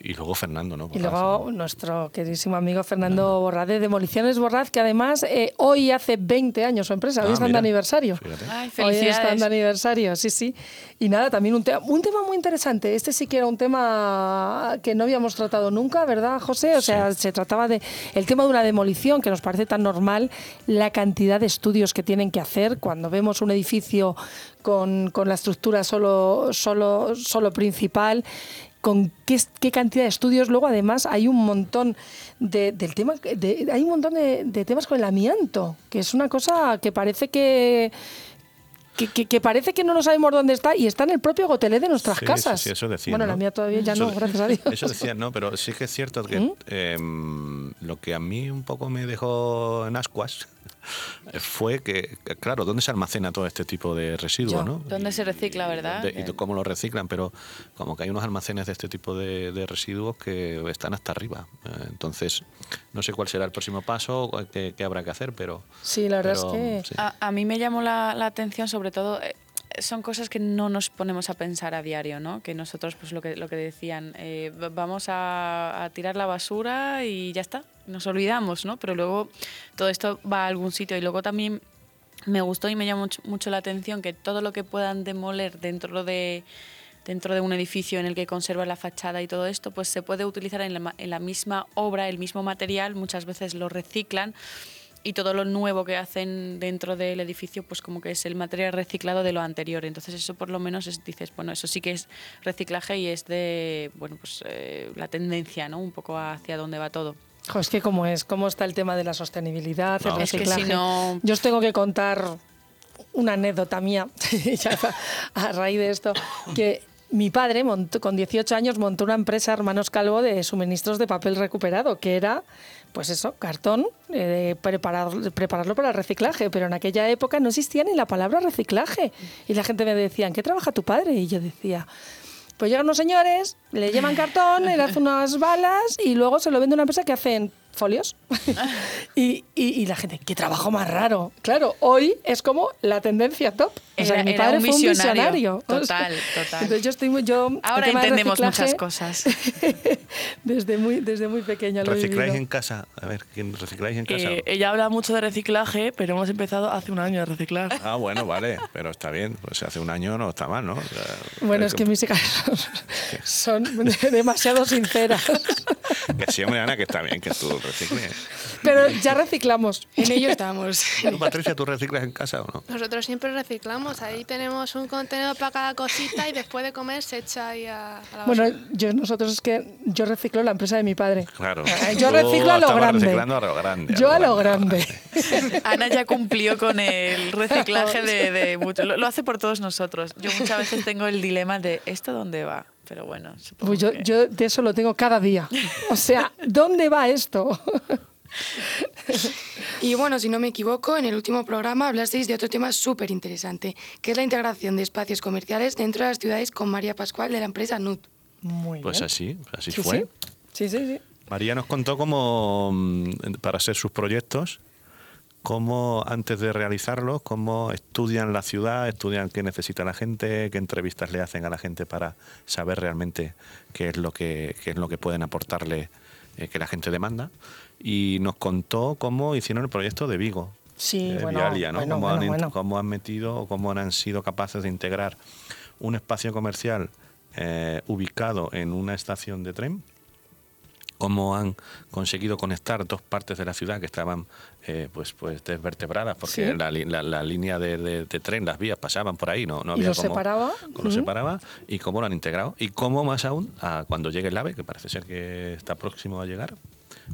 Y luego Fernando, ¿no? Borraz, y luego ¿no? nuestro queridísimo amigo Fernando no, no. Borraz de Demoliciones Borraz, que además eh, hoy hace veinte años su empresa, ah, hoy están de aniversario. Ay, hoy están de aniversario, sí, sí. Y nada, también un, te- un tema muy interesante. Este sí que era un tema que no habíamos tratado nunca, ¿verdad, José? O sea, sí. se trataba de el tema de una demolición, que nos parece tan normal, la cantidad de estudios que tienen que hacer cuando vemos un edificio con, con la estructura solo, solo, solo principal. Con qué, qué cantidad de estudios. Luego, además, hay un montón de, del tema, de, hay un montón de, de temas con el amianto, que es una cosa que parece que, que, que, que parece que no lo sabemos dónde está y está en el propio gotelé de nuestras sí, casas. Sí, sí, eso decía, bueno, ¿no? La mía todavía ya eso, no, gracias a Dios. Eso decía, no, pero sí que es cierto que ¿Mm? eh, lo que a mí un poco me dejó en ascuas fue que, claro, ¿dónde se almacena todo este tipo de residuos? ¿No? ¿Dónde y, se recicla, verdad? Y, y cómo lo reciclan, pero como que hay unos almacenes de este tipo de, de residuos que están hasta arriba. Entonces, no sé cuál será el próximo paso, qué, qué habrá que hacer, pero... Sí, la verdad pero, es que... Sí. A, a mí me llamó la, la atención, sobre todo... Eh, son cosas que no nos ponemos a pensar a diario, ¿no? Que nosotros, pues lo que, lo que decían, eh, vamos a, a tirar la basura y ya está, nos olvidamos, ¿no? Pero luego todo esto va a algún sitio. Y luego también me gustó y me llamó mucho, mucho la atención que todo lo que puedan demoler dentro de... dentro de un edificio en el que conserva la fachada y todo esto, pues se puede utilizar en la, en la misma obra, el mismo material, muchas veces lo reciclan y todo lo nuevo que hacen dentro del edificio pues como que es el material reciclado de lo anterior. Entonces eso por lo menos es, dices, bueno, eso sí que es reciclaje y es de, bueno, pues eh, la tendencia, ¿no?, un poco hacia dónde va todo. Jo, es que cómo es, cómo está el tema de la sostenibilidad, no, el reciclaje. Es que si no... Yo os tengo que contar una anécdota mía a raíz de esto, que mi padre montó, con dieciocho años montó una empresa, Hermanos Calvo, de suministros de papel recuperado, que era, pues eso, cartón, eh, preparar, prepararlo para reciclaje, pero en aquella época no existía ni la palabra reciclaje. Y la gente me decía, ¿en qué trabaja tu padre? Y yo decía... Pues llegan unos señores, le llevan cartón, le hacen unas balas y luego se lo vende a una empresa que hacen folios. y, y, y la gente, ¡qué trabajo más raro! Claro, hoy es como la tendencia top. O sea, era, mi padre era un fue un visionario. visionario. Total, total. Entonces yo estoy muy, yo, ahora entendemos muchas cosas. desde, muy, desde muy pequeña lo he vivido. ¿Recicláis en casa? A ver, ¿quién recicláis en casa? Eh, ella habla mucho de reciclaje, pero hemos empezado hace un año a reciclar. Ah, bueno, vale, pero está bien. Pues hace un año no está mal, ¿no? O sea, bueno, es que, que mis hijas son, son demasiado sinceras. Que sí, hombre, Ana, que está bien que tú recicles. Pero ya reciclamos, en ello estamos. ¿Tú, Patricia, tú reciclas en casa o no? Nosotros siempre reciclamos, ahí tenemos un contenedor para cada cosita y después de comer se echa ahí a, a la basura. Bueno, yo, nosotros es que yo reciclo la empresa de mi padre. Claro. Yo reciclo a lo grande. a lo grande. Yo a lo grande. Ana ya cumplió con el reciclaje de, de mucho. Lo, lo hace por todos nosotros. Yo muchas veces tengo el dilema de ¿esto dónde va? Pero bueno, supongo pues yo, que... yo de eso lo tengo cada día. O sea, ¿dónde va esto? Y bueno, si no me equivoco, en el último programa hablasteis de otro tema súper interesante, que es la integración de espacios comerciales dentro de las ciudades con María Pascual de la empresa N U T. Muy pues bien. así, así sí, fue. Sí. sí, sí, sí. María nos contó cómo, para hacer sus proyectos, cómo antes de realizarlos, cómo estudian la ciudad, estudian qué necesita la gente, qué entrevistas le hacen a la gente para saber realmente qué es lo que, qué es lo que pueden aportarle, eh, que la gente demanda. Y nos contó cómo hicieron el proyecto de Vigo, sí, de bueno, Vialia, ¿no? Bueno, cómo, bueno, han, bueno. cómo han metido, cómo han sido capaces de integrar un espacio comercial eh, ubicado en una estación de tren, cómo han conseguido conectar dos partes de la ciudad que estaban eh, pues, pues desvertebradas, porque ¿sí? la, la, la línea de, de, de tren, las vías pasaban por ahí, no, no había ¿Y lo cómo, separaba? Cómo uh-huh. lo separaba y cómo lo han integrado. Y cómo más aún, a cuando llegue el AVE, que parece ser que está próximo a llegar,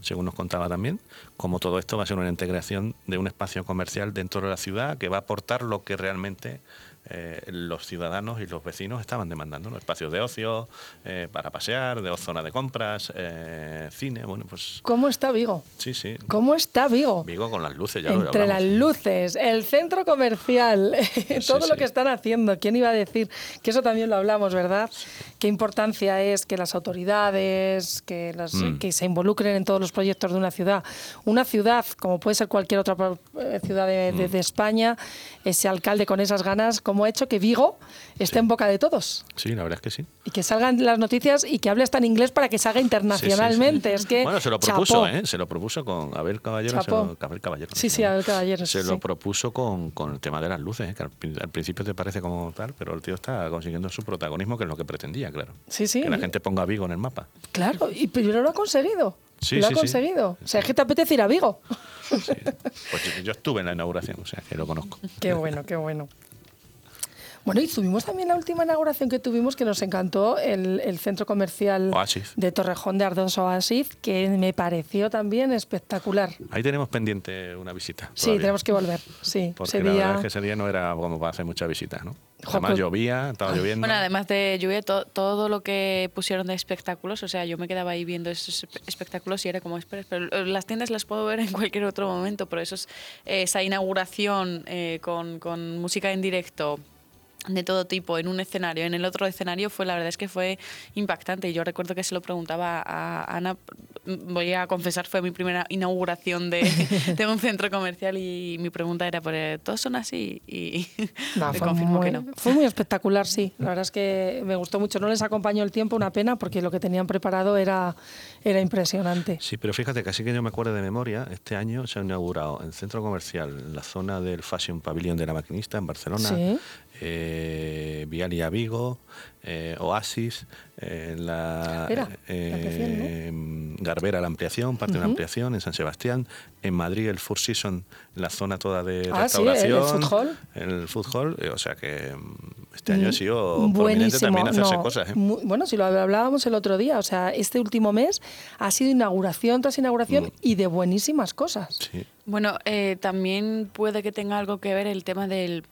según nos contaba también, como todo esto va a ser una integración de un espacio comercial dentro de la ciudad que va a aportar lo que realmente eh, los ciudadanos y los vecinos estaban demandando, ¿no? Espacios de ocio, eh, para pasear, de zona de compras, eh, cine, bueno, pues... ¿Cómo está Vigo? Sí, sí. ¿Cómo está Vigo? Vigo con las luces, ya lo hablamos. Entre las luces, el centro comercial, sí, todo sí. lo que están haciendo, ¿quién iba a decir? Que eso también lo hablamos, ¿verdad? Sí. Qué importancia es que las autoridades, que, los, mm. que se involucren en todos los proyectos de una ciudad. Una ciudad, como puede ser cualquier otra ciudad de, de, de España, ese alcalde con esas ganas, como ha hecho que Vigo esté sí. en boca de todos. Sí, la verdad es que sí. Y que salgan las noticias y que hable hasta en inglés para que salga internacionalmente. Sí, sí, sí. Es que, bueno, se lo propuso, chapó. ¿eh? Se lo propuso con Abel Caballero. Se lo, Abel Caballero sí, sí, Abel Caballero. Se sí. lo propuso con, con el tema de las luces, ¿eh? Que al, al principio te parece como tal, pero el tío está consiguiendo su protagonismo, que es lo que pretendía, claro. Sí, sí. Que la gente ponga Vigo en el mapa. Claro, y pero lo ha conseguido. Sí, lo ha sí, conseguido. Sí. O sea, es que te apetece ir a Vigo. Sí. Pues yo estuve en la inauguración, o sea, que lo conozco. Qué bueno, qué bueno. Bueno, y tuvimos también la última inauguración que tuvimos, que nos encantó, el, el centro comercial Oasis. De Torrejón de Ardoz, Oasis, que me pareció también espectacular. Ahí tenemos pendiente una visita. Sí, todavía. Tenemos que volver. Sí, porque ese la día... verdad es que ese día no era como para hacer muchas visitas, ¿no? Además Joder. llovía, estaba lloviendo. Bueno, además de lluvia, to, todo lo que pusieron de espectáculos, o sea, yo me quedaba ahí viendo esos espectáculos y era como, espera, pero las tiendas las puedo ver en cualquier otro momento, pero eso es, esa inauguración eh, con, con música en directo, de todo tipo, en un escenario, en el otro escenario, fue la verdad es que fue impactante. Yo recuerdo que se lo preguntaba a Ana, voy a confesar, fue mi primera inauguración de, de un centro comercial y mi pregunta era, ¿todos son así? Y no, te confirmo muy, que no. Fue muy espectacular, sí. La verdad es que me gustó mucho. No les acompañó el tiempo, una pena, porque lo que tenían preparado era, era impresionante. Sí, pero fíjate, casi que yo me acuerdo de memoria, este año se ha inaugurado el centro comercial en la zona del Fashion Pavilion de la Maquinista, en Barcelona, ¿sí? eh, Vial y Avigo, eh, Oasis, eh, la, Era, eh, la Garbera la ampliación, parte uh-huh. de la ampliación en San Sebastián, en Madrid el Four Seasons, la zona toda de ah, restauración, sí, el, el food hall, el food hall, eh, o sea que este año mm, ha sido prominente también hacerse no, cosas. ¿eh? Muy, bueno, si lo hablábamos el otro día, o sea, este último mes ha sido inauguración tras inauguración mm. y de buenísimas cosas. Sí. Bueno, eh, también puede que tenga algo que ver el tema del,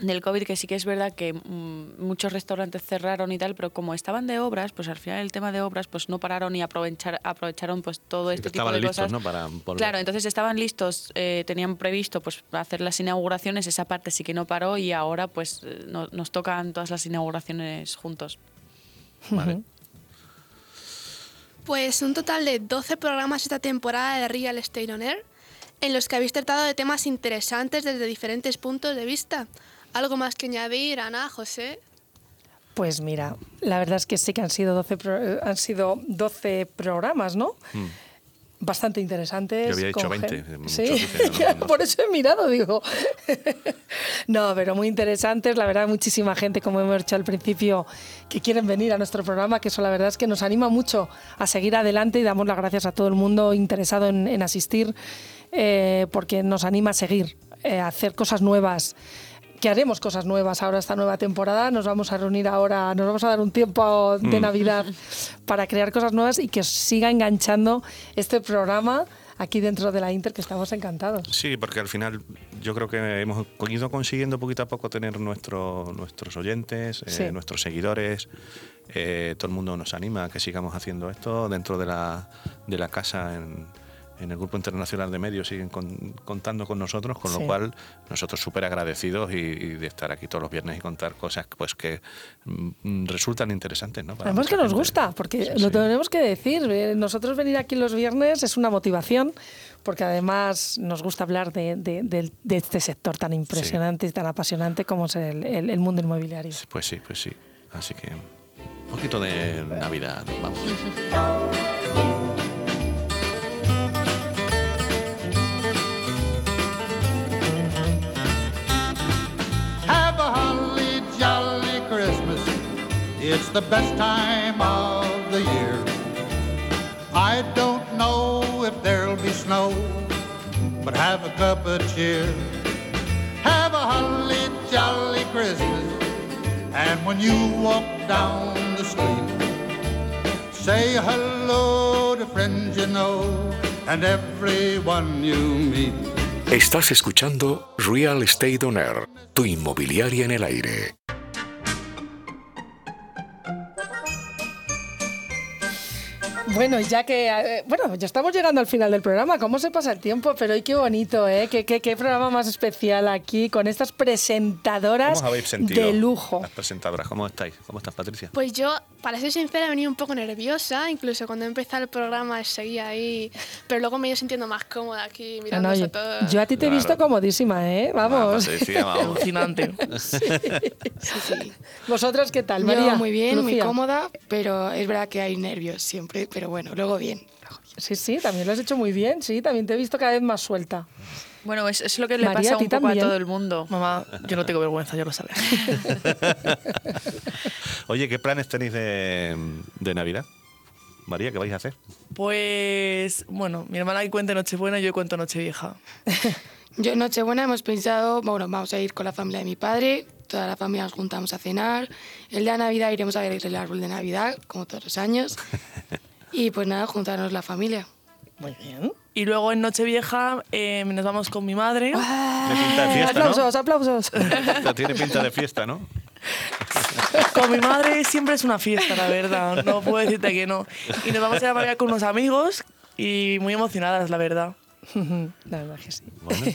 del COVID, que sí que es verdad que mm, muchos restaurantes cerraron y tal, pero como estaban de obras, pues al final el tema de obras pues no pararon y aprovechar, aprovecharon pues todo sí, este tipo de listos, cosas. ¿no? Para volver. Claro, entonces estaban listos, eh, tenían previsto pues hacer las inauguraciones, esa parte sí que no paró y ahora pues no, nos tocan todas las inauguraciones juntos. Vale. Uh-huh. Pues un total de doce programas esta temporada de Real Estate On Air, en los que habéis tratado de temas interesantes desde diferentes puntos de vista. ¿Algo más que añadir, Ana, José? Pues mira, la verdad es que sí que han sido doce, pro, han sido doce programas, ¿no? Mm. Bastante interesantes. Yo había dicho veinte. Sí, dicen, no, por eso he mirado, digo. No, pero muy interesantes. La verdad, muchísima gente, como hemos dicho al principio, que quieren venir a nuestro programa, que eso la verdad es que nos anima mucho a seguir adelante y damos las gracias a todo el mundo interesado en, en asistir, eh, porque nos anima a seguir, eh, a hacer cosas nuevas. Que haremos cosas nuevas ahora esta nueva temporada, nos vamos a reunir ahora, nos vamos a dar un tiempo de mm. Navidad para crear cosas nuevas y que os siga enganchando este programa aquí dentro de la Inter, que estamos encantados. Sí, porque al final yo creo que hemos ido consiguiendo poquito a poco tener nuestro, nuestros oyentes, sí. eh, nuestros seguidores, eh, todo el mundo nos anima a que sigamos haciendo esto dentro de la, de la casa en... En el Grupo Internacional de Medios siguen con, contando con nosotros, con sí. lo cual nosotros súper agradecidos y, y de estar aquí todos los viernes y contar cosas pues que mm, resultan interesantes, ¿no? Además que nos gusta, porque sí, lo sí. tenemos que decir. Nosotros venir aquí los viernes es una motivación, porque además nos gusta hablar de, de, de, de este sector tan impresionante sí. y tan apasionante como es el, el, el mundo inmobiliario. Pues sí, pues sí. Así que un poquito de Navidad, vamos. It's the best time of the year. I don't know if there'll be snow, but have a cup of cheer. Have a holly jolly Christmas, and when you walk down the street, say hello to friends you know and everyone you meet. Estás escuchando Real Estate On Air, tu inmobiliaria en el aire. Bueno, ya que bueno, ya estamos llegando al final del programa, cómo se pasa el tiempo, pero hoy qué bonito, ¿eh? Qué, qué, qué programa más especial aquí con estas presentadoras de lujo. Las presentadoras, ¿cómo estáis? ¿Cómo estás, Patricia? Pues yo, para ser sincera, he venido un poco nerviosa, incluso cuando empezó el programa seguía ahí, pero luego me he ido sintiendo más cómoda aquí mirándonos no, no, a todos. Yo a ti te claro. he visto comodísima, ¿eh? Vamos. Alucinante. Ah, sí, sí, sí. ¿Vosotras qué tal, María? Yo, muy bien, Lucía. Muy cómoda, pero es verdad que hay nervios siempre, pero Pero bueno, luego bien. Sí, sí, también lo has hecho muy bien, sí, también te he visto cada vez más suelta. Bueno, es, es lo que le María, pasa un poco también. A todo el mundo. Mamá, yo no tengo vergüenza, yo lo sabía. Oye, ¿qué planes tenéis de, de Navidad? María, ¿qué vais a hacer? Pues, bueno, mi hermana cuenta Nochebuena y yo cuento Nochevieja. Yo en Nochebuena hemos pensado, bueno, vamos a ir con la familia de mi padre, toda la familia nos juntamos a cenar. El día de Navidad iremos a ver el árbol de Navidad, como todos los años. Y pues nada, juntarnos la familia. Muy bien. Y luego en Nochevieja eh, nos vamos con mi madre. Tiene pinta de fiesta, aplausos, ¿no? aplausos. Tiene pinta de fiesta, ¿no? Con mi madre siempre es una fiesta, la verdad. No puedo decirte que no. Y nos vamos a ir a bailar con unos amigos y muy emocionadas, la verdad. La verdad que sí. Bueno,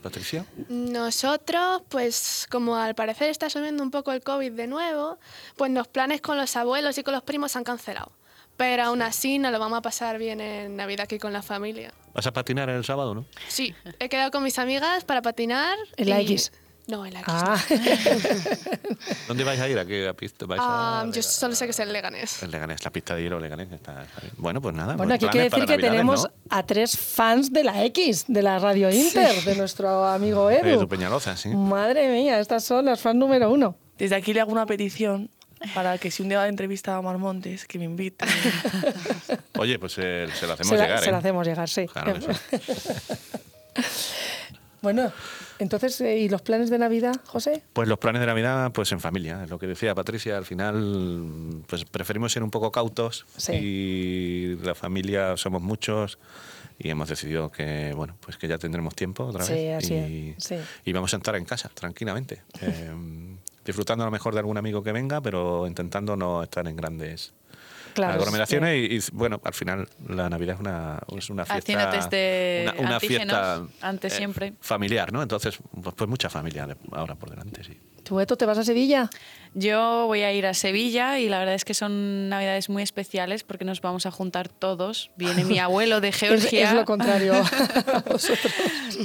Patricia. Nosotros, pues como al parecer está subiendo un poco el COVID de nuevo, pues los planes con los abuelos y con los primos se han cancelado. Pero aún así nos lo vamos a pasar bien en Navidad aquí con la familia. ¿Vas a patinar el sábado, no? Sí, he quedado con mis amigas para patinar. En la X. No, en la X. Ah. No. ¿Dónde vais a ir? ¿A qué pista vais a...? Um, yo solo sé que es el Leganés. El Leganés, la pista de hielo Leganés. Está... Bueno, pues nada. Bueno, aquí hay que decir que tenemos, ¿no?, a tres fans de la X, de la Radio Inter, sí, de nuestro amigo Edu. Edu Peñaloza, sí. Madre mía, estas son las fans número uno. Desde aquí le hago una petición para que si un día va de entrevista a Marmontes, que me invite. Oye, pues eh, se la hacemos se la, llegar, se ¿eh? la hacemos llegar, sí. Claro, eso. Bueno, entonces, ¿y los planes de Navidad, José? Pues los planes de Navidad, pues en familia. Es lo que decía Patricia, al final pues preferimos ser un poco cautos, sí, y la familia somos muchos y hemos decidido que, bueno, pues que ya tendremos tiempo otra vez. Sí, así y, es. Sí. Y vamos a estar en casa, tranquilamente. Eh, disfrutando a lo mejor de algún amigo que venga, pero intentando no estar en grandes... Claro, aglomeraciones y, y, bueno, al final la Navidad es una, es una fiesta, este una, una fiesta antes eh, siempre. familiar, ¿no? Entonces, pues, pues mucha familia ahora por delante, sí. ¿Tú, Eto, te vas a Sevilla? Yo voy a ir a Sevilla y la verdad es que son Navidades muy especiales porque nos vamos a juntar todos. Viene mi abuelo de Georgia. Es, es lo contrario a vosotros.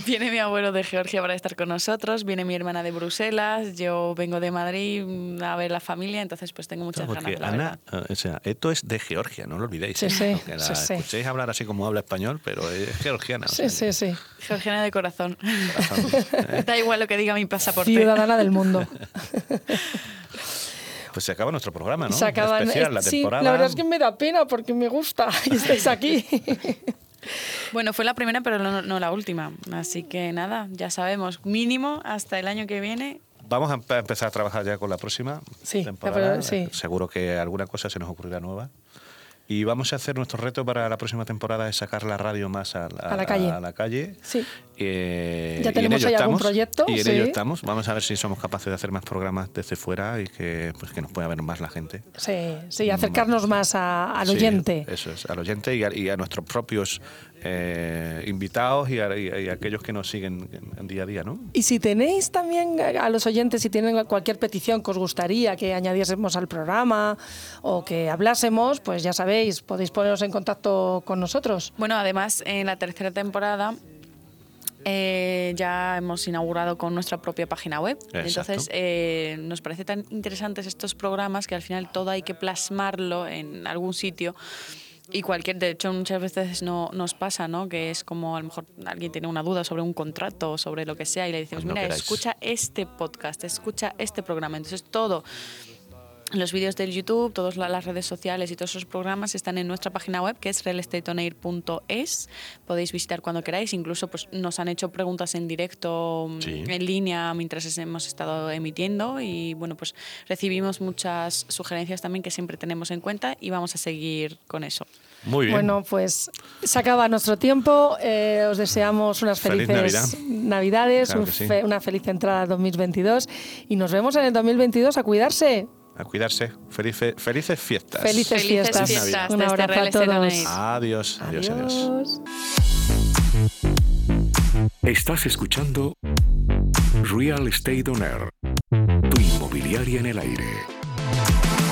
Viene mi abuelo de Georgia para estar con nosotros, viene mi hermana de Bruselas, yo vengo de Madrid a ver la familia, entonces pues tengo muchas porque ganas. Ana, o sea, Eto es de Georgia, no lo olvidéis. Sí, sí, aunque la sí, escuchéis sí. hablar así como habla español, pero es georgiana. Sí, o sea, sí, sí. Georgiana de corazón. corazón ¿eh? Da igual lo que diga mi pasaporte. Ciudadana del mundo. Pues se acaba nuestro programa, ¿no? Se acaba especial, la temporada. Sí, la verdad es que me da pena porque me gusta y estáis aquí. Bueno, fue la primera, pero no, no la última. Así que nada, ya sabemos, mínimo hasta el año que viene. Vamos a empezar a trabajar ya con la próxima sí, temporada. La verdad, sí. Seguro que alguna cosa se nos ocurrirá nueva. Y vamos a hacer nuestro reto para la próxima temporada es sacar la radio más a, a, a la calle. A, a la calle. Sí. Eh, ya tenemos ahí algún proyecto. Y en sí. ello estamos. Vamos a ver si somos capaces de hacer más programas desde fuera y que, pues, que nos pueda ver más la gente. Sí, sí, acercarnos más, más a, al sí, oyente. Eso es, al oyente y a, y a nuestros propios eh, invitados y a, y, a, y a aquellos que nos siguen en, en día a día, ¿no? Y si tenéis también a los oyentes, si tienen cualquier petición que os gustaría que añadiésemos al programa o que hablásemos, pues ya sabéis, podéis poneros en contacto con nosotros. Bueno, además, en la tercera temporada eh, ya hemos inaugurado con nuestra propia página web. Exacto. Entonces, eh, nos parece tan interesantes estos programas que al final todo hay que plasmarlo en algún sitio. Y cualquier, de hecho, muchas veces no, nos pasa, ¿no? Que es como a lo mejor alguien tiene una duda sobre un contrato o sobre lo que sea y le decimos, mira, escucha este podcast, escucha este programa. Entonces, todo... Los vídeos del YouTube, todas las redes sociales y todos esos programas están en nuestra página web, que es real estate on air punto es. Podéis visitar cuando queráis. Incluso pues, nos han hecho preguntas en directo, sí, en línea, mientras hemos estado emitiendo. Y bueno, pues recibimos muchas sugerencias también que siempre tenemos en cuenta y vamos a seguir con eso. Muy bien. Bueno, pues se acaba nuestro tiempo. Eh, os deseamos unas felices Feliz Navidad. Navidades, claro un sí. fe, una feliz entrada dos mil veintidós. Y nos vemos en el dos mil veintidós. A cuidarse. A cuidarse. Felice, felices fiestas. Felices fiestas. fiestas. Un abrazo a todos. Adiós, adiós, adiós. Estás escuchando Real Estate On Air, tu inmobiliaria en el aire.